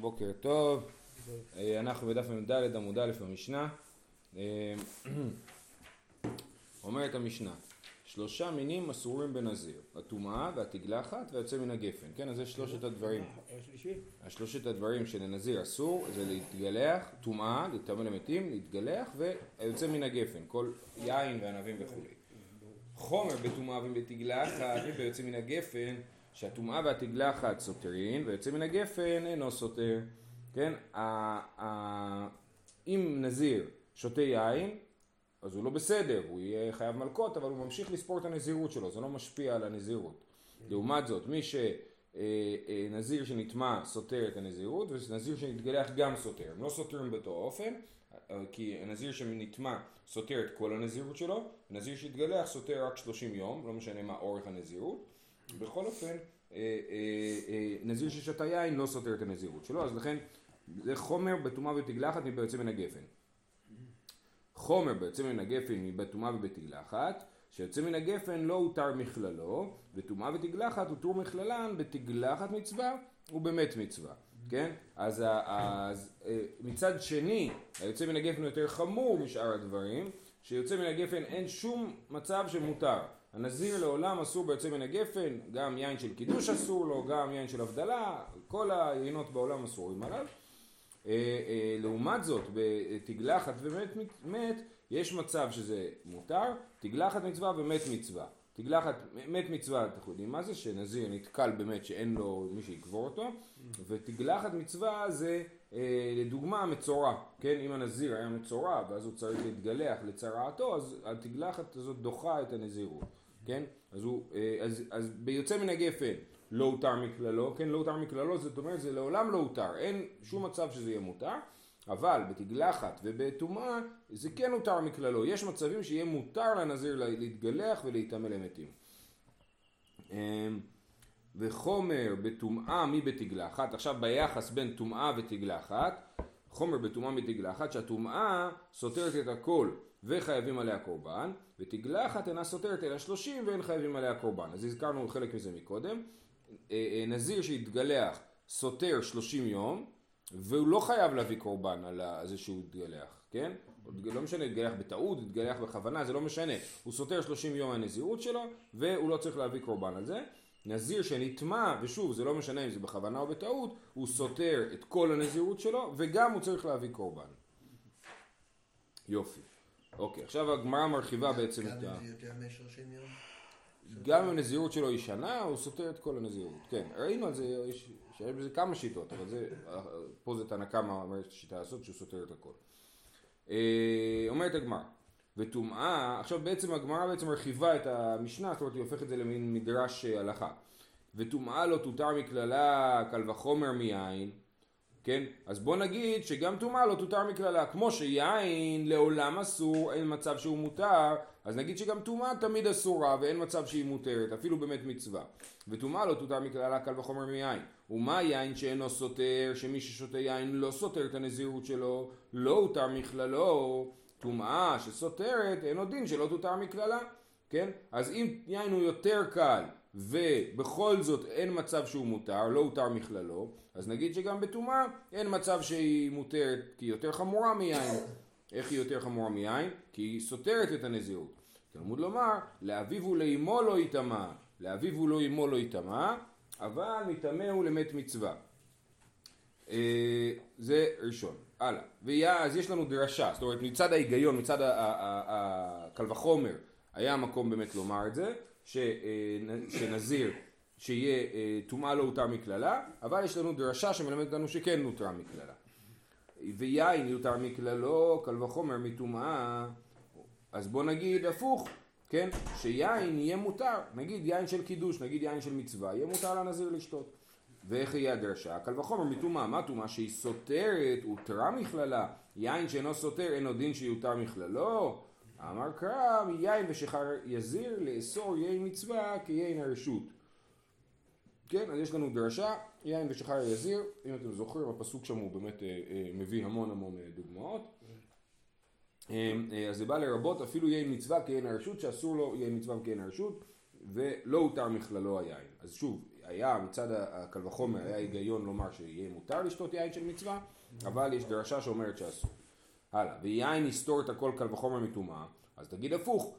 בוקר טוב, אנחנו בדף ד' עמוד א' במשנה. אומרת המשנה, שלושה מינים אסורים בנזיר, הטומאה והתגלחת והיוצא מן הגפן. כן, אז זה שלושת הדברים. השלושת הדברים שלנזיר אסור, זה להתגלח, טומאה, להיטמא למתים, להתגלח והיוצא מן הגפן, כל יין וענבים וכו'. חומר בטומאה ובתגלחת והיוצא מן הגפן, שהטומאה והתגלחת סותרים, ויוצא מן הגפן אינו סותר. כן? אם נזיר שותה יין, אז הוא לא בסדר, הוא יהיה חייב מלכות, אבל הוא ממשיך לספור את הנזירות שלו, זה לא משפיע על הנזירות. לעומת זאת, מי שנזיר שנטמא סותר את הנזירות, ונזיר שנתגלח גם סותר. הם לא סותרים באותו אופן, כי הנזיר שנטמא סותר את כל הנזירות שלו, ונזיר שהתגלח סותר רק 30 יום, לא משנה מה אורך הנזירות. בכל אופן, נזיר ששתה יין לא סותר את הנזירות שלו, אז לכן זה חומר בטומאה ובתגלחת מבית מן הגפן. חומר ביוצא מן הגפן מבטומאה ובתגלחת, שיוצא מן הגפן לא הותר מכללו, וטומאה ותגלחת הותר מכללן בתגלחת מצווה ובמת מצווה. כן? אז מצד שני, היוצא מן הגפן הוא יותר חמור משאר הדברים, שיוצא מן הגפן אין שום מצב שמותר. הנזיר לעולם אסור ביוצא מן הגפן, גם יין של קידוש אסור לו, גם יין של הבדלה, כל היינות בעולם אסורים עליו. לעומת זאת, בתגלחת ומת יש מצב שזה מותר, תגלחת מצווה ומת מצווה. תגלחת מת מצווה, אנחנו יודעים מה זה, שנזיר נתקל באמת שאין לו מי שיקבור אותו, ותגלחת מצווה זה לדוגמה מצורה, כן? אם הנזיר היה מצורה ואז הוא צריך להתגלח לצרעתו, אז התגלחת הזאת דוחה את הנזירות, כן? אז ביוצא מן הגפן לא הותר מכללו, כן? לא הותר מכללו, זאת אומרת זה לעולם לא הותר, אין שום מצב שזה יהיה מותר, אבל בתגלחת ובטומאה זה כן הותר מכללו. יש מצבים שיהיה מותר לנזיר להתגלח ולהיטמא למתים. וחומר בטומאה מבתגלחת, עכשיו ביחס בין טומאה ותגלחת, חומר בטומאה מתגלחת שהטומאה סותרת את הכל וחייבים עליה קורבן, ותגלחת אינה סותרת אלא 30 ואין חייבים עליה קורבן. אז הזכרנו חלק מזה מקודם. נזיר שהתגלח סותר 30 יום, והוא לא חייב להביא קורבן על זה שהוא התגלח, כן? לא משנה, התגלח בטעות, התגלח בכוונה, זה לא משנה. הוא סותר 30 יום הנזירות שלו, והוא לא צריך להביא קורבן על זה. נזיר שנטמא, ושוב, זה לא משנה אם זה בכוונה או בטעות, הוא סותר את כל הנזירות שלו, וגם הוא צריך להביא קורבן. יופי. אוקיי, עכשיו הגמרא מרחיבה בעצם את ה... גם הנזירות שלו היא שנה, הוא סותר את כל הנזירות. כן, ראינו על זה, שיש בזה כמה שיטות, אבל זה, פה זה תנא קמא, אומרת השיטה הזאת, שהוא סותר את הכל. אומרת הגמרא, וטומאה, עכשיו בעצם הגמרא מרחיבה את המשנה, זאת אומרת, היא הופכת את זה למין מדרש הלכה. וטומאה לא תותר מכללה, קל וחומר מיין, כן? אז בוא נגיד שגם טומאה לא תותר מכללה, כמו שיין לעולם אסור, אין מצב שהוא מותר, אז נגיד שגם טומאה תמיד אסורה ואין מצב שהיא מותרת, אפילו באמת מצווה. וטומאה לא תותר מכללה, קל וחומר מיין. ומה יין שאינו סותר, שמי ששותה יין לא סותר את הנזירות שלו, לא הותר מכללו, טומאה שסותרת, אינו דין שלא תותר מכללה, כן? אז אם יין הוא יותר קל, ובכל זאת אין מצב שהוא מותר, לא הותר מכללו, אז נגיד שגם בטומאה אין מצב שהיא מותרת, כי היא יותר חמורה מיין. איך היא יותר חמורה מיין? כי היא סותרת את הנזירות. תלמוד לומר, לאביו ולאמו לא יטמא, לאביו ולאמו לא יטמא, אבל מטמא הוא למת מצווה. זה ראשון. הלאה. אז יש לנו דרשה, זאת אומרת מצד ההיגיון, מצד הקל וחומר, היה מקום באמת לומר את זה, שנזיר שיהיה טומאה לא הותר מכללה, אבל יש לנו דרשה שמלמדת לנו שכן הותר מכללה. ויין יותר מכללו, קל וחומר מטומאה, אז בוא נגיד הפוך, כן? שיין יהיה מותר, נגיד יין של קידוש, נגיד יין של מצווה, יהיה מותר לנזיר לשתות. ואיך יהיה הדרשה? קל וחומר מטומאה, מה טומאה שהיא סותרת, הותרה מכללה, יין שאינו סותר, אינו דין שהיא הותר מכללו. אמר קרב, יין ושחר יזיר לאסור יין מצווה כיין הרשות. כן, אז יש לנו דרשה, יין ושחר יזיר, אם אתם זוכרים, הפסוק שם הוא באמת מביא המון המון דוגמאות. אז זה בא לרבות אפילו יין מצווה כיין הרשות, שאסור לו יין מצווה כיין הרשות, ולא הותר מכללו היין. אז שוב, היה מצד הקל וחומר, היה היגיון לומר שיהיה מותר לשתות יין של מצווה, אבל יש דרשה שאומרת שאסור. הלאה, ויין יסתור את הכל קל וחומר מטומאה, אז תגיד הפוך,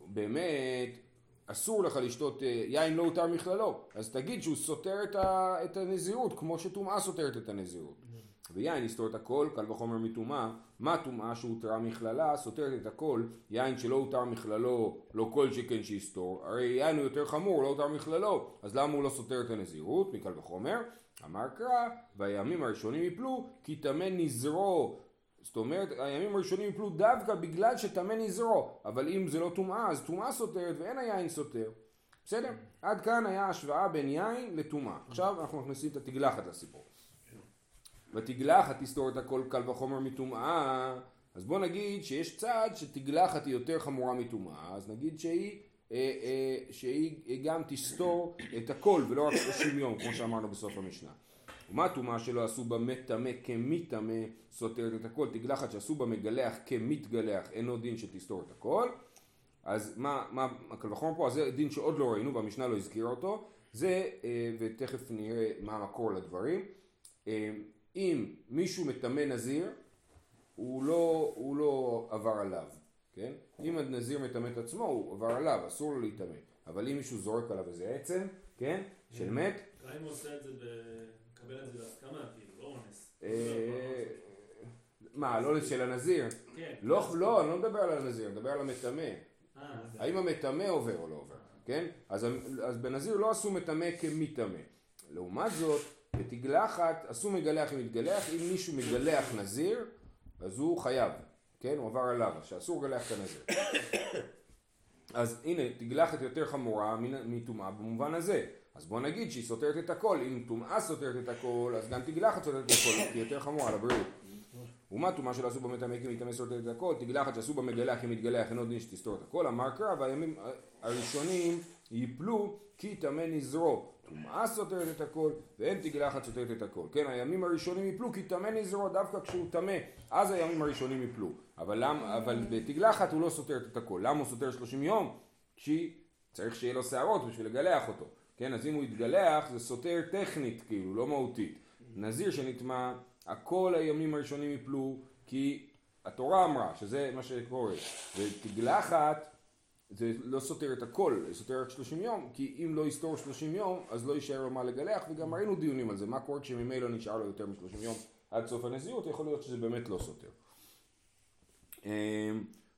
באמת אסור לך לשתות, יין לא הותר מכללו, אז תגיד שהוא סותר את הנזירות, כמו שטומאה סותרת את הנזירות. ויין יסתור את הכל, קל וחומר מטומאה, מה טומאה שהותרה מכללה, סותרת את הכל, יין שלא הותר מכללו, לא כל שכן שיסתור, הרי יין הוא יותר חמור, לא הותר מכללו, אז למה הוא לא סותר את הנזירות, מקל וחומר? אמר קרא, והימים הראשונים יפלו, כי טמא נזרו, זאת אומרת, הימים הראשונים יפלו דווקא בגלל שטמא נזרו, אבל אם זה לא טומאה, אז טומאה סותרת ואין היין סותר. בסדר? עד כאן היה השוואה בין יין לטומאה. עכשיו אנחנו מכניסים את התגלחת לסיפור. ותגלחת תסתור את הכל קל וחומר מטומאה, אז בוא נגיד שיש צד שתגלחת היא יותר חמורה מטומאה, אז נגיד שהיא גם תסתור את הכל ולא רק 30 יום, כמו שאמרנו בסוף המשנה. ומה טומאה שלא עשו בה מטמא כמטמא סותרת את הכל, תגלחת שעשו בה מגלח כמתגלח, אין עוד דין שתסתור את הכל. אז מה הקל וחומר פה? אז זה דין שעוד לא ראינו והמשנה לא הזכירה אותו, זה, ותכף נראה מה המקור לדברים. אם מישהו מטמא נזיר, הוא לא עבר עליו, כן? אם הנזיר מטמא את עצמו, הוא עבר עליו, אסור לו להיטמא. אבל אם מישהו זורק עליו איזה עצם, כן? של מת. האם הוא עושה את זה בקבל את זה בהסכמה, כאילו, לא אונס. מה, לא של הנזיר? כן. לא, אני לא מדבר על הנזיר, אני מדבר על המטמא. האם המטמא עובר או לא עובר, כן? אז בנזיר לא עשו מטמא כמטמא. לעומת זאת, בתגלחת, עשו מגלח אם מתגלח, אם מישהו מגלח נזיר, אז הוא חייב, כן? הוא עבר עליו, שאסור גלח את הנזיר. אז הנה, תגלחת יותר חמורה מטומאה במובן הזה. אז בוא נגיד שהיא סותרת את הכל, אם טומאה סותרת את הכל, אז גם תגלחת סותרת את הכל, כי יותר חמורה לבריאות. ומה טומאה שלא עשו במטמא כמטמא סותרת את הכל, תגלחת שעשו במגלח אם מתגלח, אין עוד דין שתסתור את הכל, אמר קרא, והימים הראשונים ייפלו כי טמא נזרו. טומאה סותרת את הכל, ואין תגלחת סותרת את הכל. כן, הימים הראשונים יפלו, כי טמא נזרו דווקא כשהוא טמא, אז הימים הראשונים יפלו. אבל בתגלחת הוא לא סותרת את הכל. למה הוא סותר 30 יום? צריך שיהיה לו שערות בשביל לגלח אותו. כן, אז אם הוא יתגלח, זה סותר טכנית, כאילו, לא מהותית. נזיר שנטמא, הכל הימים הראשונים יפלו, כי התורה אמרה, שזה מה שקורה. ותגלחת, זה לא סותר את הכל, סותר רק 30 יום, כי אם לא יסתור 30 יום, אז לא יישאר לו מה לגלח, וגם ראינו דיונים על זה, מה קורה כשממילא לא נשאר לו יותר מ-30 יום עד סוף הנזירות, יכול להיות שזה באמת לא סותר.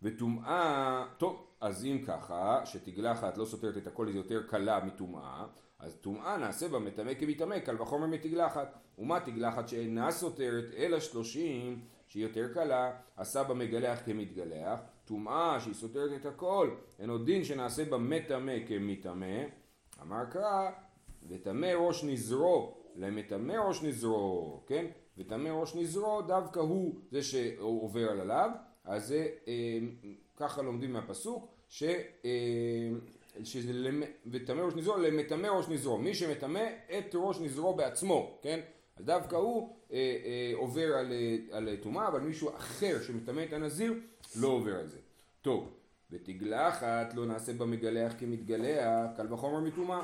וטומאה, טוב, אז אם ככה, שתגלחת לא סותרת את הכל, זה יותר קלה מטומאה, אז טומאה נעשה בה מטמא כמטמא, קל וחומר מתגלחת, ומה תגלחת שאינה סותרת, אלא 30, שהיא יותר קלה, עשה בה מגלח כמתגלח, טומאה שהיא סותרת את הכל, אין עוד דין שנעשה בה מטמא כמטמא, אמר קרא, וטמא ראש נזרו, למטמא ראש נזרו, כן? וטמא ראש נזרו, דווקא הוא זה שהוא עובר על עליו, אז זה, ככה לומדים מהפסוק, וטמא ראש נזרו, למטמא ראש נזרו, מי שמטמא את ראש נזרו בעצמו, כן? אז דווקא הוא עובר על טומאה, אבל מישהו אחר שמטמא את הנזיר לא עובר על זה. טוב, ותגלחת לא נעשה במגלח כמתגלח, קל וחומר מטומאה.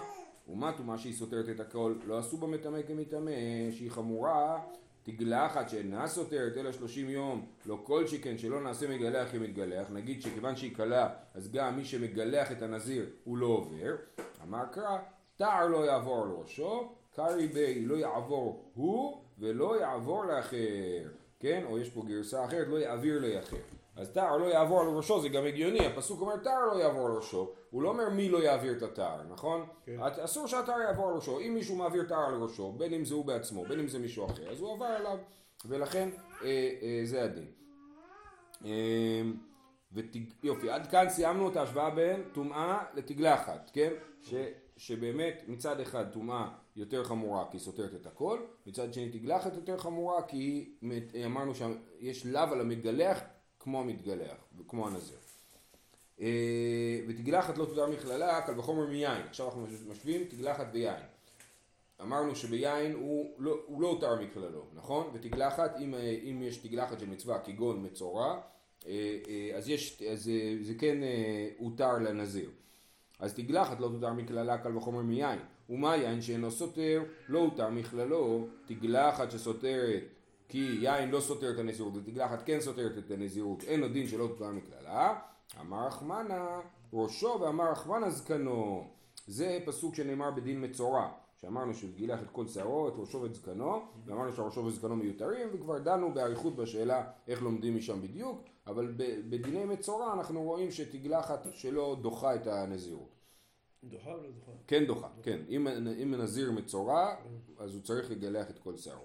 ומה טומאה שהיא סותרת את הכל, לא עשו במטמא כמטמא, שהיא חמורה. תגלחת שאינה סותרת אלא 30 יום, לא כל שכן שלא נעשה מגלח כמתגלח. נגיד שכיוון שהיא קלה, אז גם מי שמגלח את הנזיר הוא לא עובר. אמר קרא, תער לא יעבור על ראשו. קרי בי, לא יעבור הוא ולא יעבור לאחר, כן? או יש פה גרסה אחרת, לא יעביר לאחר. אז תער לא יעבור על ראשו, זה גם הגיוני, הפסוק אומר תער לא יעבור על ראשו, הוא לא אומר מי לא יעביר את התער, נכון? כן. אסור שהתער יעבור על ראשו, אם מישהו מעביר תער על ראשו, בין אם זה הוא בעצמו, בין אם זה מישהו אחר, אז הוא עבר עליו, ולכן זה הדין. יופי, עד כאן סיימנו את ההשוואה בין טומאה לתגלחת, כן? שבאמת מצד אחד טומאה יותר חמורה כי היא סותרת את הכל, מצד שני תגלחת יותר חמורה כי אמרנו שיש לאו על המגלח כמו המתגלח, כמו הנזיר. ותגלחת לא תותר מכללה, קל וחומר מיין. עכשיו אנחנו משווים תגלחת ויין. אמרנו שביין הוא לא הותר מכללו, נכון? ותגלחת, אם יש תגלחת של מצווה כגון מצורע, אז זה כן הותר לנזיר. אז תגלחת לא תותר מכללה, קל וחומר מיין. ומה יין שאינו סותר, לא הותר מכללו, תגלה אחת שסותרת, כי יין לא סותר את הנזירות, ותגלה אחת כן סותרת את הנזירות, אין הדין שלא הותר מכללה. אמר רחמנה ראשו ואמר רחמנה זקנו. זה פסוק שנאמר בדין מצורע, שאמרנו שגילח את כל שערו, את ראשו ואת זקנו, ואמרנו שהראשו וזקנו מיותרים, וכבר דנו באריכות בשאלה איך לומדים משם בדיוק, אבל בדיני מצורע אנחנו רואים שתגלחת שלא דוחה את הנזירות. דוחה או לא דוחה? כן דוחה, כן. אם הנזיר מצורע, אז הוא צריך לגלח את כל שערו.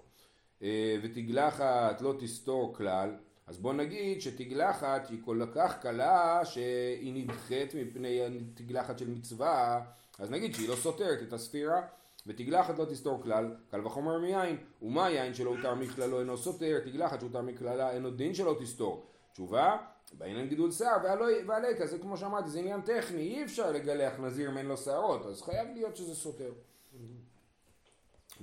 ותגלחת לא תסתור כלל, אז בוא נגיד שתגלחת היא כל כך קלה שהיא נדחית מפני תגלחת של מצווה, אז נגיד שהיא לא סותרת את הספירה, ותגלחת לא תסתור כלל, קל וחומר מיין, ומה יין שלא הותר מכללו אינו סותר, תגלחת שהותר מכללה אינו דין שלא תסתור. תשובה, בעניין גידול שיער ועליקה, זה כמו שאמרתי, זה עניין טכני, אי אפשר לגלח נזיר אם אין לו שיערות, אז חייב להיות שזה סותר.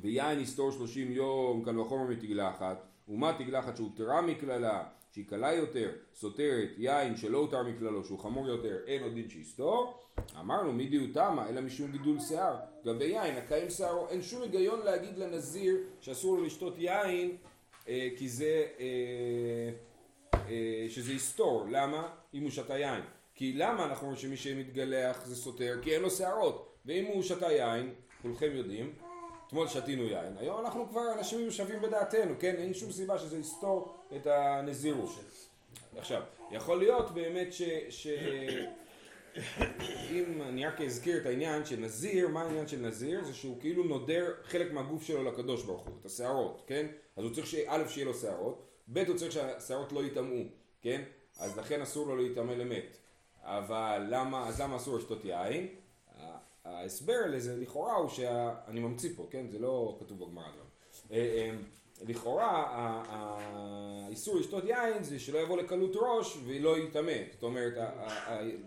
ויין יסתור 30 יום, קל וחומר מתגלחת, ומה תגלחת שהותרה מכללה, שהיא קלה יותר, סותרת יין שלא הותר מכללו, שהוא חמור יותר, אין עוד דין שיסתור. אמרנו מי דיוטמה, אלא משום גידול שיער. גבי יין, הקיים שיערו, אין שום היגיון להגיד לנזיר שאסור לו לשתות יין, כי זה, שזה יסתור. למה? אם הוא שתה יין. כי למה אנחנו אומרים שמי שמתגלח זה סותר? כי אין לו שיערות. ואם הוא שתה יין, כולכם יודעים, אתמול שתינו יין, היום אנחנו כבר אנשים שווים בדעתנו, כן? אין שום סיבה שזה יסתור את הנזירות. עכשיו, יכול להיות באמת אם אני רק אזכיר את העניין של נזיר, מה העניין של נזיר? זה שהוא כאילו נודר חלק מהגוף שלו לקדוש ברוך הוא, את השערות, כן? אז הוא צריך שא' שיהיה לו שערות, ב' הוא צריך שהשערות לא יתאמו, כן? אז לכן אסור לו להתאמה למת. אבל למה, אז למה אסור לשתות יין? ההסבר לזה לכאורה הוא אני ממציא פה, כן? זה לא כתוב בגמרא גם. לכאורה האיסור לשתות יין זה שלא יבוא לקלות ראש ולא יטמא. זאת אומרת,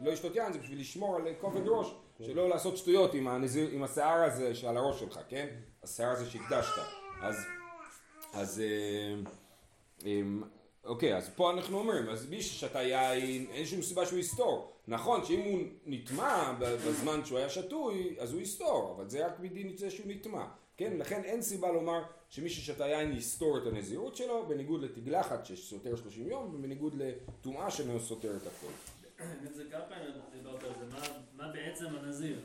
לא לשתות יין זה בשביל לשמור על כובד ראש, שלא לעשות שטויות עם השיער הזה שעל הראש שלך, כן? השיער הזה שהקדשת. אז אוקיי, אז פה אנחנו אומרים, אז מי ששתה יין, אין שום סיבה שהוא יסתור. נכון, שאם הוא נטמע בזמן שהוא היה שתוי, אז הוא יסתור, אבל זה רק בדין יוצא שהוא נטמע. כן, לכן אין סיבה לומר שמי ששתה יין יסתור את הנזירות שלו, בניגוד לתגלחת שסותר 30 יום, ובניגוד לטומאה שסותר את הכל. זה גם פעמים דיברת על זה, מה בעצם הנזיר?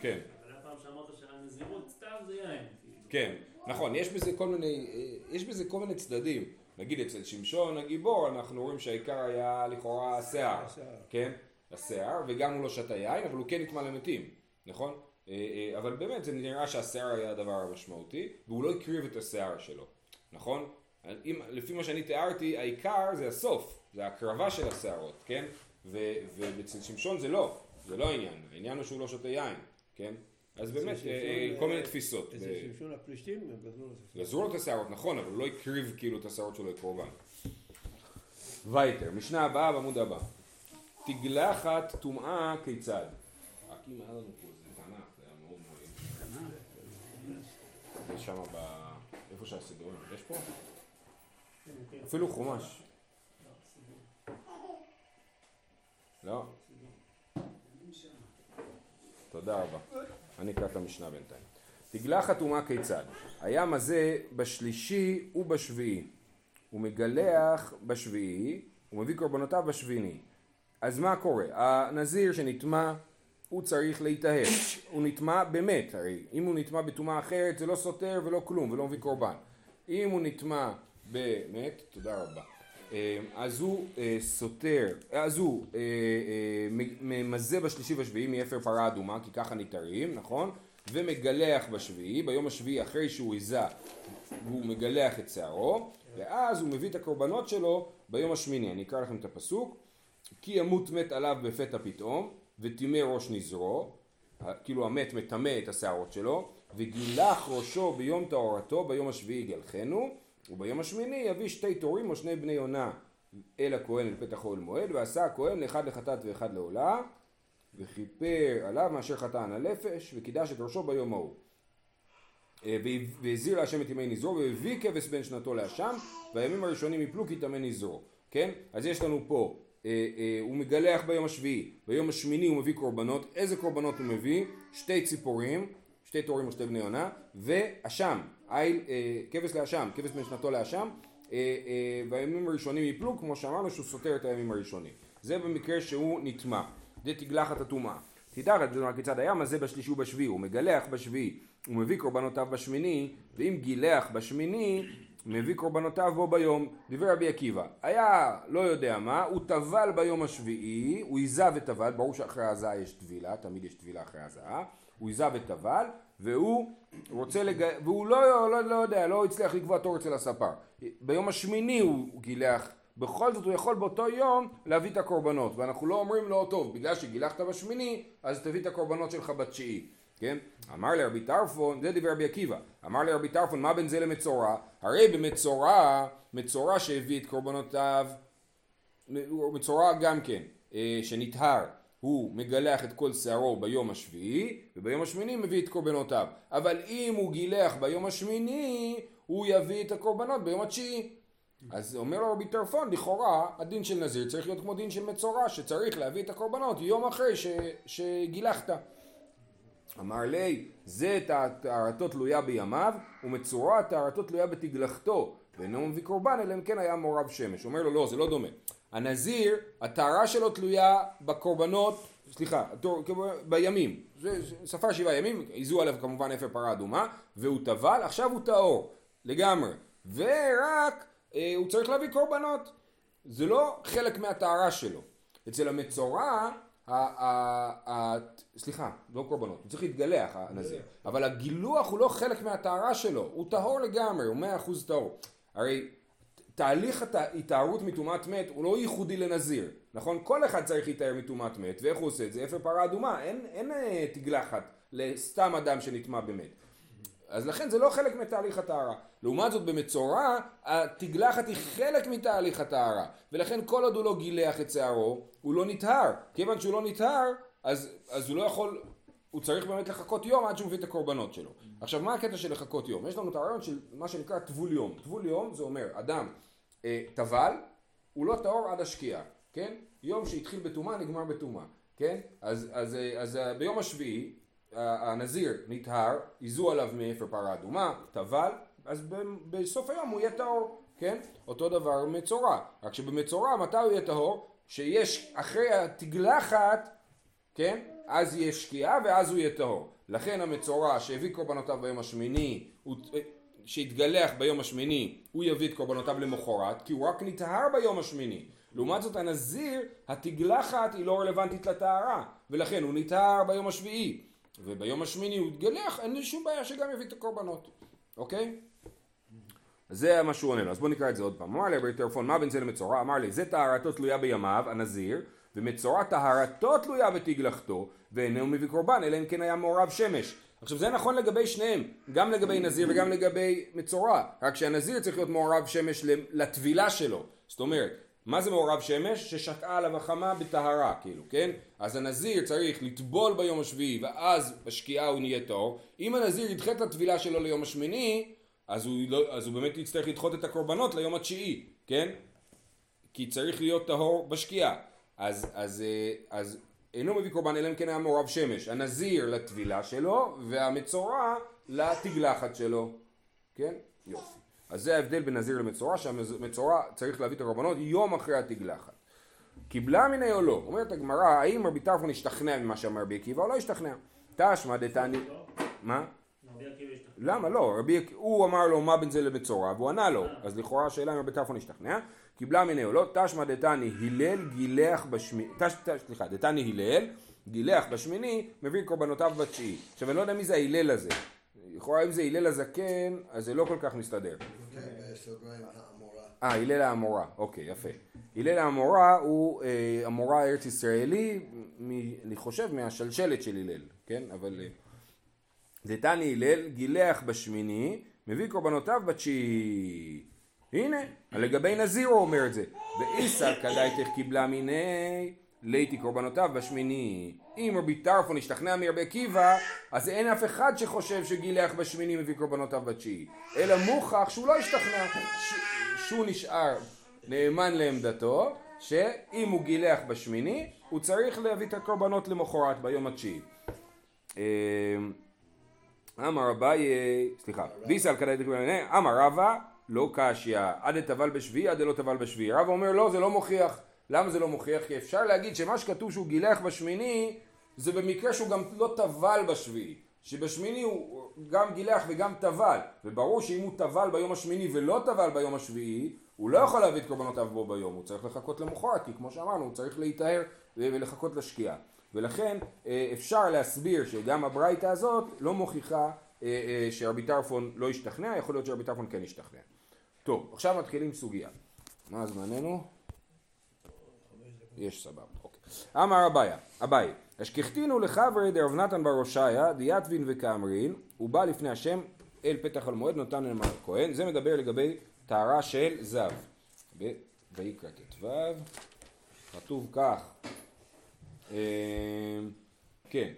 כן. אבל הפעם שאמרת שהנזירות סתם זה יין. כן, נכון, יש בזה כל מיני צדדים. נגיד אצל שמשון הגיבור אנחנו רואים שהעיקר היה לכאורה השיער, כן? השיער, וגם הוא לא שתה יין, אבל הוא כן נטמע למתים, נכון? אבל באמת זה נראה שהשיער היה הדבר המשמעותי, והוא לא הקריב את השיער שלו, נכון? לפי מה שאני תיארתי, העיקר זה הסוף, זה הקרבה של השיערות, כן? ואצל שמשון זה לא העניין, העניין הוא שהוא לא שתה יין, כן? אז באמת, כל מיני תפיסות. איזה שמשון הפלישתים? גזרו לו את השערות, נכון, אבל הוא לא יקריב כאילו את השערות שלו לקורבן. וייטר, משנה הבאה בעמוד הבא. תגלחת טומאה כיצד? רק אם היה לנו פה, זה תנך, זה היה מאוד מאוד. יש שם איפה שהסדורים, יש פה? אפילו חומש. לא? תודה רבה. אני אקרא את המשנה בינתיים. תגלחת טומאה כיצד? הים הזה בשלישי ובשביעי. הוא מגלח בשביעי, הוא מביא קורבנותיו בשביעי. אז מה קורה? הנזיר שנטמע, הוא צריך להיטהר. הוא נטמע באמת, הרי אם הוא נטמע בטומאה אחרת, זה לא סותר ולא כלום, ולא מביא קורבן. אם הוא נטמע באמת, תודה רבה. אז הוא סותר, אז הוא ממזה בשלישי בשביעי מאפר פרה אדומה, כי ככה ניתרים, נכון? ומגלח בשביעי, ביום השביעי אחרי שהוא עיזה, הוא מגלח את שערו, ואז הוא מביא את הקורבנות שלו ביום השמיני. אני אקרא לכם את הפסוק, כי ימות מת עליו בפתע פתאום, וטימא ראש נזרו, כאילו המת מטמא את השערות שלו, וגילח ראשו ביום טהרתו, ביום השביעי גלחנו, וביום השמיני יביא שתי תורים או שני בני יונה אל הכהן אל פתח אוהל מועד, ועשה הכהן לאחד לחטאת ואחד לעולה, וכיפר עליו מאשר חטאן הנפש, וקידש את ראשו ביום ההוא, והזיר להשם את ימי נזרו, והביא כבש בן שנתו להשם, והימים הראשונים יפלו כי יטמא נזרו. כן, אז יש לנו פה, הוא מגלח ביום השביעי, ביום השמיני הוא מביא קורבנות. איזה קורבנות הוא מביא? שתי ציפורים, שתי תורים ושתי בני עונה, ואשם, כבש לאשם, כבש משנתו לאשם, והימים הראשונים ייפלו, כמו שאמרנו שהוא סותר את הימים הראשונים. זה במקרה שהוא נטמע, זה תגלחת הטומאה. תידרת דונר כיצד הים הזה בשלישי ובשביעי, הוא מגלח בשביעי, הוא מביא קורבנותיו בשמיני, ואם גילח בשמיני, מביא קורבנותיו בו ביום. דבר רבי עקיבא, היה לא יודע מה, הוא טבל ביום השביעי, הוא עיזה וטבל, ברור שאחרי ההזעה יש טבילה, תמיד יש טבילה אחרי ההזעה, הוא עיזה וטבל, והוא רוצה והוא לא יודע, לא הצליח לקבוע תור אצל הספר. ביום השמיני הוא גילח, בכל זאת הוא יכול באותו יום להביא את הקורבנות, ואנחנו לא אומרים לו, טוב, בגלל שגילחת בשמיני, אז תביא את הקורבנות שלך בתשיעי. כן? אמר לרבי טרפון, זה דבר רבי עקיבא, אמר לרבי טרפון, מה בין זה למצורע? הרי במצורע, מצורע שהביא את קורבנותיו, מצורע גם כן, שנטהר, הוא מגלח את כל שערו ביום השביעי, וביום השמיני מביא את קורבנותיו. אבל אם הוא גילח ביום השמיני, הוא יביא את הקורבנות ביום התשיעי. אז אומר לו רבי טרפון, לכאורה, הדין של נזיר צריך להיות כמו דין של מצורע, שצריך להביא את הקורבנות יום אחרי שגילחת. אמר לי, זה טהרתו תלויה בימיו, ומצורע טהרתו תלויה בתגלחתו, ואינו מביא קורבן, אלא אם כן היה מעורב שמש. אומר לו, לא, זה לא דומה. הנזיר, הטהרה שלו תלויה בקורבנות, סליחה, בימים. זה ספר 7 ימים, עיזו עליו כמובן אפר פרה אדומה, והוא טבל, עכשיו הוא טהור, לגמרי. ורק הוא צריך להביא קורבנות. זה לא חלק מהטהרה שלו. אצל המצורע, סליחה, לא קורבנות, הוא צריך להתגלח הנזיר, אבל הגילוח הוא לא חלק מהטהרה שלו, הוא טהור לגמרי, הוא 100% טהור. הרי תהליך התארות מטומאת מת הוא לא ייחודי לנזיר, נכון? כל אחד צריך להתאר מטומאת מת, ואיך הוא עושה את זה? אפר פרה אדומה, אין תגלחת לסתם אדם שנטמא במת, אז לכן זה לא חלק מתהליך הטהרה. לעומת זאת במצורע, התגלחת היא חלק מתהליך הטהרה, ולכן כל עוד הוא לא גילח את שערו, הוא לא נטהר. כיוון שהוא לא נטהר, אז הוא לא יכול, הוא צריך באמת לחכות יום עד שהוא מביא את הקורבנות שלו. עכשיו, מה הקטע של לחכות יום? יש לנו את הרעיון של מה שנקרא תבול יום. תבול יום זה אומר, אדם טבל, הוא לא טהור עד השקיעה, כן? יום שהתחיל בטומאה נגמר בטומאה, כן? אז ביום השביעי, הנזיר נטהר, עיזו עליו מאפר פרה אדומה, טבל, אז בסוף היום הוא יהיה טהור, כן? אותו דבר מצורע, רק שבמצורע מתי הוא יהיה טהור? שיש אחרי התגלחת, כן? אז יהיה שקיעה ואז הוא יהיה טהור. לכן המצורע שהביא קורבנותיו ביום השמיני, שהתגלח ביום השמיני, הוא יביא את קורבנותיו למחרת, כי הוא רק נטהר ביום השמיני. לעומת זאת הנזיר, התגלחת היא לא רלוונטית לטהרה, ולכן הוא נטהר ביום השביעי. וביום השמיני הוא התגלח, אין לי שום בעיה שגם יביא את הקורבנות, אוקיי? זה מה שהוא עונה לו, אז בואו נקרא את זה עוד פעם. אמר לי רבי טרפון, מה בין זה למצורע? אמר לי, זה טהרתו תלויה בימיו, הנזיר, ומצורע טהרתו תלויה בתגלחתו, ואינו מביא קורבן, אלא אם כן היה מעורב שמש. עכשיו זה נכון לגבי שניהם, גם לגבי נזיר וגם לגבי מצורע, רק שהנזיר צריך להיות מעורב שמש לטבילה שלו. זאת אומרת, מה זה מעורב שמש? ששקעה עליו החמה בטהרה, כאילו, כן? אז הנזיר צריך לטבול ביום השביעי, ואז בשקיעה הוא נהיה טהור. אם הנזיר ידחה את הטבילה שלו ליום השמיני, אז הוא באמת יצטרך לדחות את הקורבנות ליום התשיעי, כן? כי צריך להיות טהור בשקיעה. אז אינו מביא קורבן, אלא אם כן היה מעורב שמש. הנזיר לטבילה שלו, והמצורע לתגלחת שלו, כן? יופי. אז זה ההבדל בין נזיר למצורע, שהמצורע צריך להביא את הקורבנות יום אחרי התגלחת. קיבלה מיני או לא? אומרת הגמרא, האם רבי טרפון השתכנע ממה שאמר רבי עקיבא או לא השתכנע? תשמע דתני... מה? רבי עקיבא השתכנע. למה לא? הוא אמר לו מה בין זה למצורע, והוא ענה לו. אז לכאורה השאלה אם רבי טרפון השתכנע. קיבלה מיני או לא? תשמע דתני הלל גילח בשמיני... סליחה, דתני הלל גילח בשמיני, מביא קורבנותיו בתשיעי. עכשיו אני לא יודע מי זה ההלל הזה. לכאורה אם זה הלל הזקן, אז זה לא כל כך מסתדר. הלל האמורה, אוקיי, יפה. הלל האמורה הוא אמורה ארץ ישראלי, אני חושב מהשלשלת של הלל, כן? אבל דתני הלל גילח בשמיני, מביא קורבנותיו בתשיעי. הנה, לגבי נזיר הוא אומר את זה. ואיסר כדאיתך קיבלה מיני... ליתי קורבנותיו בשמיני. אם רבי טרפון השתכנע מרבי עקיבא, אז אין אף אחד שחושב שגילח בשמיני מביא קורבנותיו בתשיעי, אלא מוכח שהוא לא השתכנע, שהוא נשאר נאמן לעמדתו, שאם הוא גילח בשמיני, הוא צריך להביא את הקורבנות למחרת ביום התשיעי. אמר אביי, סליחה, ויסל כדאי דקבינה, אמר רבא, לא קשיא, עד תבל בשביעי, עד לא תבל בשביעי. רבא אומר, לא, זה לא מוכיח. למה זה לא מוכיח? כי אפשר להגיד שמה שכתוב שהוא גילח בשמיני, זה במקרה שהוא גם לא תבל בשביעי. שבשמיני הוא גם גילח וגם תבל. וברור שאם הוא תבל ביום השמיני ולא תבל ביום השביעי, הוא לא יכול להביא את קורבנותיו בו ביום. הוא צריך לחכות למחרת, כי כמו שאמרנו, הוא צריך להיטהר ולחכות לשקיעה. ולכן אפשר להסביר שגם הברייתא הזאת לא מוכיחה שרבי טרפון לא השתכנע, יכול להיות שרבי טרפון כן השתכנע. טוב, עכשיו מתחילים סוגיה. מה זמננו? יש סבב, אוקיי. אמר אביי, השכחתינו לחברי דרב נתן בר הושעיה, דיאטבין וכאמרין, הוא בא לפני השם אל פתח המועד נתן למר כהן, זה מדבר לגבי טהרה של זב. ויקרא ט"ו, כתוב כך. כן,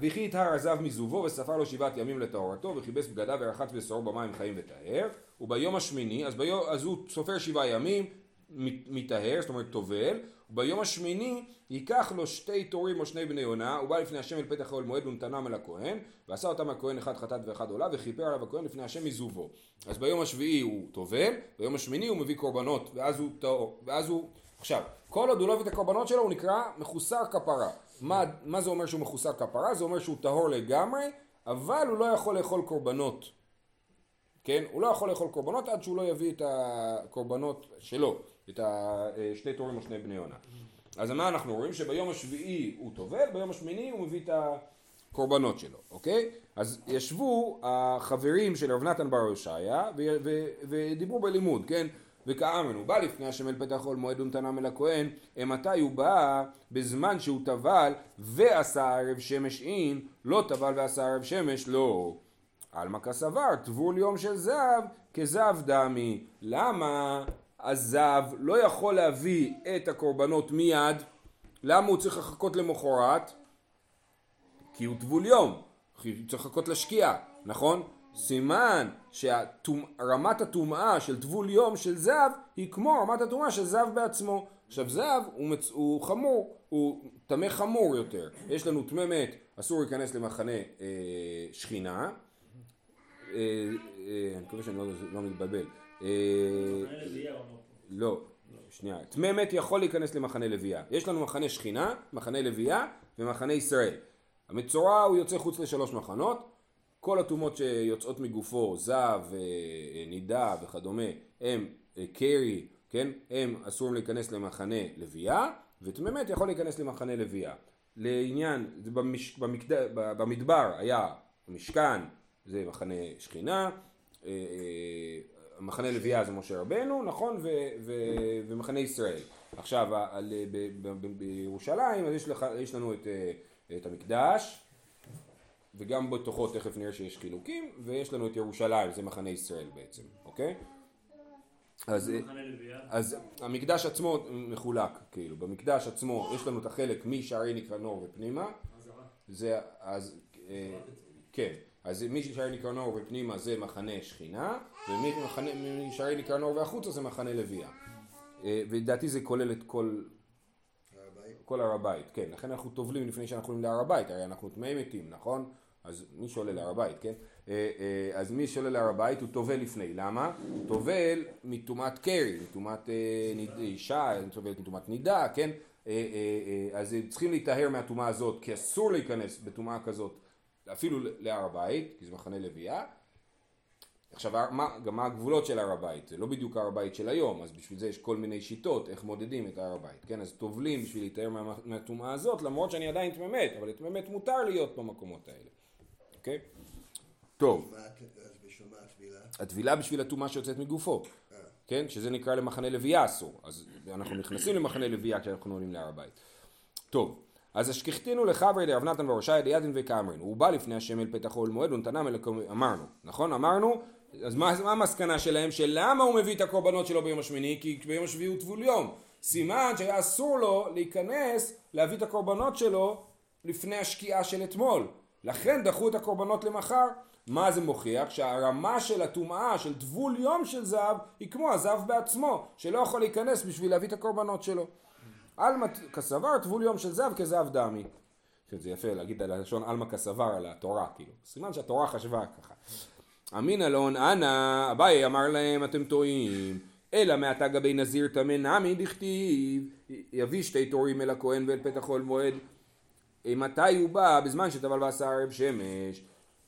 וכי יטהר הזב מזובו וספר לו 7 ימים לטהרתו וכיבס בגדיו ורחץ בשרו במים חיים וטהר, וביום השמיני, אז הוא סופר 7 ימים מטהר, זאת אומרת טובל, וביום השמיני ייקח לו 2 תורים או 2 בני יונה, הוא בא לפני השם אל פתח אוהל מועד ונתנם אל הכהן ועשה אותם הכהן אחד חטאת ואחד עולה וכיפר עליו הכהן לפני השם מזובו. אז ביום השביעי הוא טובל, ביום השמיני הוא מביא קורבנות ואז הוא טהור, ואז הוא עכשיו, כל עוד הוא לא הביא את הקורבנות שלו, הוא נקרא מחוסר כפרה. מה זה אומר שהוא מחוסר כפרה? זה אומר שהוא טהור לגמרי, אבל הוא לא יכול לאכול קורבנות. כן? הוא לא יכול לאכול קורבנות עד שהוא לא יביא את הקורבנות שלו, את 2 תורים או 2 בני יונה. אז מה אנחנו רואים? שביום השביעי הוא טובל, ביום השמיני הוא מביא את הקורבנות שלו, אוקיי? אז ישבו החברים של רב נתן בר הושעיה ודיברו בלימוד, כן? וכאמן, הוא בא לפני השם אל פתח אוהל מועד ונתנם אל הכהן, מתי הוא בא? בזמן שהוא טבל ועשה ערב שמש אין, לא טבל ועשה ערב שמש, לא. עלמא כסבר, טבול יום של זב כזב דמי. למה הזב לא יכול להביא את הקורבנות מיד? למה הוא צריך לחכות למחרת? כי הוא טבול יום, צריך לחכות לשקיעה, נכון? סימן שרמת הטומאה של טבול יום של זב היא כמו רמת הטומאה של זב בעצמו. עכשיו זב הוא חמור, הוא טמא חמור יותר. יש לנו טמא מת, אסור להיכנס למחנה שכינה. אני מקווה שאני לא מתבלבל. לא, שנייה. טמא מת יכול להיכנס למחנה לוויה. יש לנו מחנה שכינה, מחנה לוויה ומחנה ישראל. המצורע הוא יוצא חוץ ל3 מחנות. כל התאומות שיוצאות מגופו, זב, נידה וכדומה, הם קרי, כן? הם אסורים להיכנס למחנה לוויה, ותממת יכול להיכנס למחנה לוויה. לעניין, במדבר היה משכן, זה מחנה שכינה, מחנה לוויה זה משה רבנו, נכון? ומחנה ישראל. עכשיו, בירושלים, אז יש לנו את המקדש, וגם בתוכו תכף נראה שיש חילוקים, ויש לנו את ירושלים, זה מחנה ישראל בעצם, אוקיי? אז המקדש עצמו מחולק, כאילו, במקדש עצמו יש לנו את החלק משערי ניקרנור ופנימה, זה אז, כן, אז משערי ניקרנור ופנימה זה מחנה שכינה, ומשערי ניקרנור והחוצה זה מחנה לוויה, ודעתי זה כולל את כל הר הבית, כן, לכן אנחנו טובלים לפני שאנחנו עולים להר הבית, הרי אנחנו טמאים מתים, נכון? אז מי שעולה להר הבית, כן? אז מי שעולה להר הבית הוא טובל לפני, למה? הוא טובל מטומאת קרי, מטומאת אישה, טובל מטומאת נידה, כן? אז צריכים להיטהר מהטומאה הזאת, כי אסור להיכנס בטומאה כזאת, אפילו להר הבית, כי זה מחנה לוויה. עכשיו, גם מה הגבולות של הר הבית? זה לא בדיוק הר הבית של היום, אז בשביל זה יש כל מיני שיטות איך מודדים את הר הבית, כן? אז טובלים בשביל להתאר מהטומאה הזאת, למרות שאני עדיין תממת, אבל תממת מותר להיות במקומות האלה, אוקיי? טוב. הטבילה בשביל הטומאה שיוצאת מגופו, כן? שזה נקרא למחנה לוויה אסור, אז אנחנו נכנסים למחנה לוויה כשאנחנו עולים להר הבית. טוב. אז השכחתינו לחברי דרב נתן בר הושעיה דיאטבין וכאמרין, הוא בא לפני השם אל פתח אוהל מועד ונתנם אל הכהן, אמרנו, נכון? אמרנו, אז מה המסקנה שלהם? שלמה הוא מביא את הקורבנות שלו ביום השמיני? כי ביום השביעי הוא טבול יום. סימן שהיה אסור לו להיכנס להביא את הקורבנות שלו לפני השקיעה של אתמול. לכן דחו את הקורבנות למחר. מה זה מוכיח? שהרמה של הטומאה של טבול יום של זב היא כמו הזב בעצמו, שלא יכול להיכנס בשביל להביא את הקורבנות שלו. על כסבר טבול יום של זב כזב דמי. שזה יפה להגיד על הלשון אלמה כסבר על התורה, כאילו. סימן שהתורה חשבה ככה. אמינא לאון אנא, אביי אמר להם אתם טועים, אלא מעתה גבי נזיר טמא נמי דכתיב, יביא שתי תורים אל הכהן ואל פתח אוהל מועד. מתי הוא בא? בזמן שטבל ועשה ערב שמש.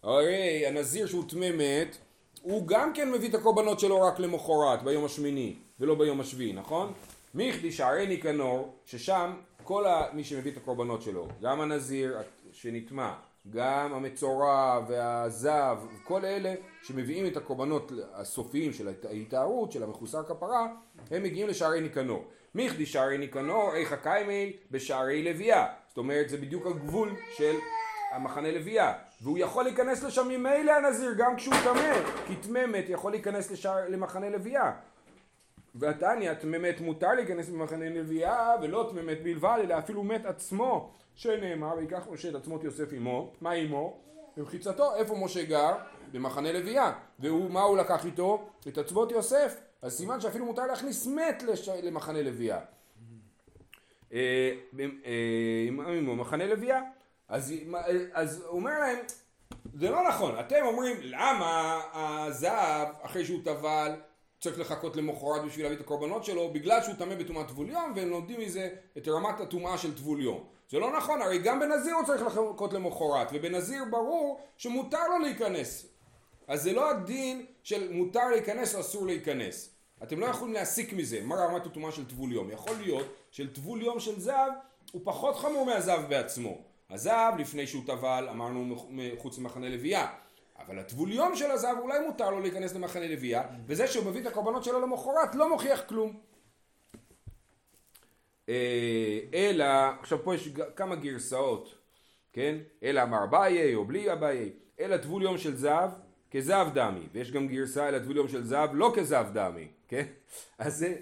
הרי הנזיר שהוא טמא מת, הוא גם כן מביא את הקורבנות שלו רק למחרת, ביום השמיני, ולא ביום השביעי, נכון? מיכדי שערי ניקנור, ששם כל מי שמביא את הקורבנות שלו, גם הנזיר שנטמא, גם המצורע והזב, כל אלה שמביאים את הקורבנות הסופיים של ההתארות, של המחוסר כפרה, הם מגיעים לשערי ניקנור. מיכדי שערי ניקנור, איך הקיימי בשערי לוויה. זאת אומרת, זה בדיוק הגבול של המחנה לוויה, והוא יכול להיכנס לשם ממילא הנזיר, גם כשהוא תמת, כי תממת יכול להיכנס למחנה לוויה. והתניא, תממת מותר להיכנס למחנה לוויה, ולא תממת בלבד, אלא אפילו מת עצמו, שנאמר, ויקח משה את עצמות יוסף עמו, מה עמו? במחיצתו, איפה משה גר? במחנה לוויה. ומה הוא לקח איתו? את עצמות יוסף. אז סימן שאפילו מותר להכניס מת למחנה לוויה. עמו, מחנה לוויה. אז הוא אומר להם, זה לא נכון, אתם אומרים למה הזהב אחרי שהוא טבל צריך לחכות למחרת בשביל להביא את הקורבנות שלו, בגלל שהוא טמא בטומאת טבול יום, והם לומדים מזה את רמת הטומאה של טבול יום. זה לא נכון, הרי גם בנזיר הוא צריך לחכות למחרת, ובנזיר ברור שמותר לו להיכנס. אז זה לא הדין של מותר להיכנס או אסור להיכנס. אתם לא יכולים להסיק מזה מה רמת הטומאה של טבול יום. יכול להיות של טבול יום של זהב הוא פחות חמור מהזהב בעצמו. הזהב לפני שהוא טבל, אמרנו חוץ למחנה לוויה, אבל הטבול יום של הזהב אולי מותר לו להיכנס למחנה לוויה, וזה שהוא מביא את הקורבנות שלו למחרת לא מוכיח כלום. אלא, עכשיו פה יש כמה גרסאות, כן? אלא אמר אביי או בלי אביי, אלא טבול יום של זהב כזהב דמי, ויש גם גרסה אלא טבול יום של זהב לא כזהב דמי, כן? אז זה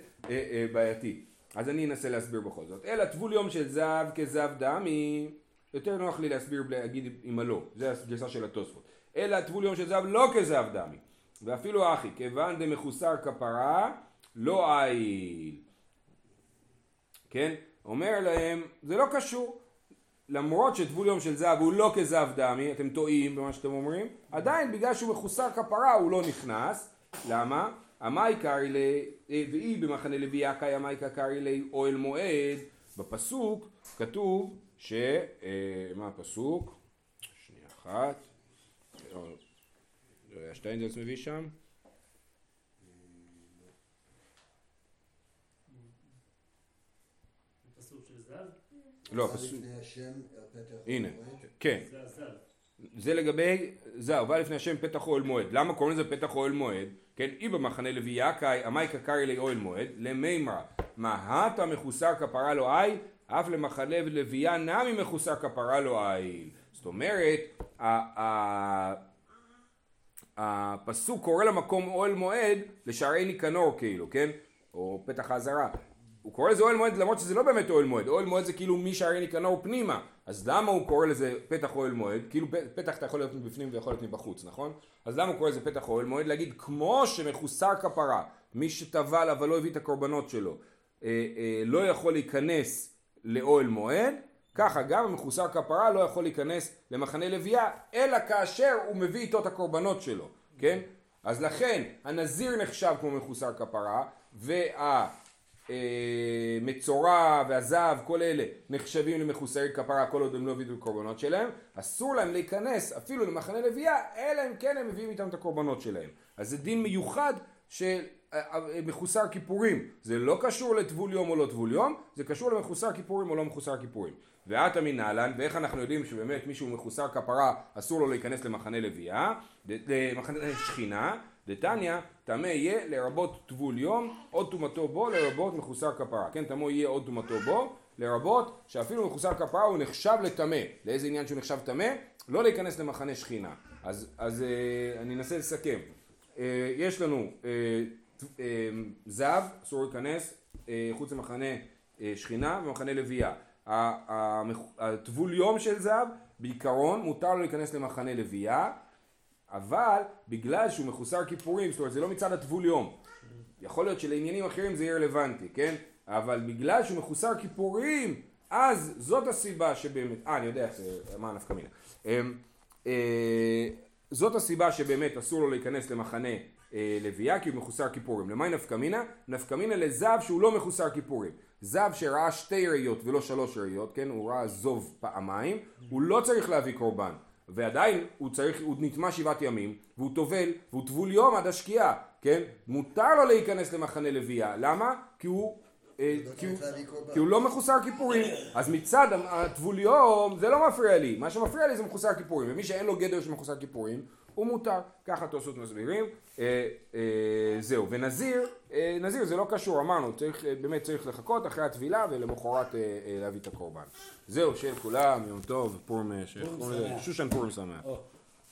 בעייתי. אז אני אנסה להסביר בכל זאת. אלא טבול יום של זהב כזהב דמי, יותר נוח לי להסביר ולהגיד עם הלא, זה הגרסה של התוספות. אלא טבול יום של זהב לא כזהב דמי, ואפילו אחי, כיוון דמחוסר כפרה, לא איל. כן? אומר להם, זה לא קשור, למרות שטבול יום של זהב הוא לא כזהב דמי, אתם טועים במה שאתם אומרים, עדיין בגלל שהוא מחוסר כפרה הוא לא נכנס, למה? המייקה ארילי, ואי במחנה לוויה, כי המייקה קרילי אוהל מועד, בפסוק כתוב, מה הפסוק? שנייה אחת. השטיינזלס מביא שם. הפסוק של זהב? לא, הפסוק. הנה, כן. זה לגבי זהב, בא לפני השם פתח אוהל מועד. למה קוראים לזה פתח אוהל מועד? כן, אי במחנה לוויה, המאי קקרי לי אוהל מועד, למימרה. מהת המחוסר כפרה לו אי? אף למחנה לוויה נמי מחוסר כפרה לא איל. זאת אומרת, הפסוק קורא למקום אוהל מועד לשערי ניקנור כאילו, כן? או פתח העזרה. הוא קורא לזה אוהל מועד למרות שזה לא באמת אוהל מועד. אוהל מועד זה כאילו משערי ניקנור פנימה. אז למה הוא קורא לזה פתח אוהל מועד? כאילו פתח אתה יכול להיות מבפנים ויכול להיות מבחוץ, נכון? אז למה הוא קורא לזה פתח אוהל מועד? להגיד כמו שמחוסר כפרה, מי שטבל אבל לא הביא את הקורבנות שלו, לא יכול להיכנס לאוהל מועד, ככה גם מחוסר כפרה לא יכול להיכנס למחנה לוויה, אלא כאשר הוא מביא איתו את הקורבנות שלו, כן? אז לכן הנזיר נחשב כמו מחוסר כפרה, והמצורע והזהב, כל אלה נחשבים למחוסרי כפרה, כל עוד הם לא הביאו את הקורבנות שלהם, אסור להם להיכנס אפילו למחנה לוויה, אלא אם כן הם מביאים איתם את הקורבנות שלהם. אז זה דין מיוחד של מחוסר כיפורים, זה לא קשור לטבול יום או לא טבול יום, זה קשור למחוסר כיפורים או לא מחוסר כיפורים. ואת המנהלן, ואיך אנחנו יודעים שבאמת מישהו מחוסר כפרה אסור לו להיכנס למחנה לוויה, למחנה שכינה, דתניא, טמא יהיה לרבות טבול יום, עוד טומאתו בו לרבות מחוסר כפרה. כן, טמא יהיה עוד טומאתו בו לרבות שאפילו מחוסר כפרה הוא נחשב לטמא. לאיזה עניין שהוא נחשב טמא? לא להיכנס למחנה שכינה. אז אני אנסה לסכם. יש לנו זהב, אסור להיכנס, חוץ למחנה שכינה ומחנה לוויה. הטבול יום של זהב, בעיקרון מותר לו להיכנס למחנה לוויה, אבל בגלל שהוא מחוסר כיפורים, זאת אומרת זה לא מצד הטבול יום, יכול להיות שלעניינים אחרים זה יהיה רלוונטי, כן? אבל בגלל שהוא מחוסר כיפורים, אז זאת הסיבה שבאמת, אני יודע איך זה, מה הנפקא מינה. זאת הסיבה שבאמת אסור לו להיכנס למחנה לוויה, כי הוא מחוסר כיפורים. למה היא נפקא מינה? נפקא מינה לזב שהוא לא מחוסר כיפורים. זב שראה 2 יריות ולא 3 יריות, כן? הוא ראה זוב פעמיים, הוא לא צריך להביא קורבן. ועדיין הוא צריך, הוא נטמע 7 ימים, והוא טובל, והוא טבול יום עד השקיעה, כן? מותר לו להיכנס למחנה לוויה. למה? כי הוא לא מחוסר כיפורים. אז מצד הטבול יום זה לא מפריע לי, מה שמפריע לי זה מחוסר כיפורים, ומי שאין לו גדר שמחוסר כיפורים הוא מותר. ככה תוספות מסבירים. זהו. ונזיר, נזיר זה לא קשור, אמרנו, באמת צריך לחכות אחרי הטבילה ולמחרת להביא את הקורבן. זהו, של כולם, יום טוב, פורים, שושן פורים שמח.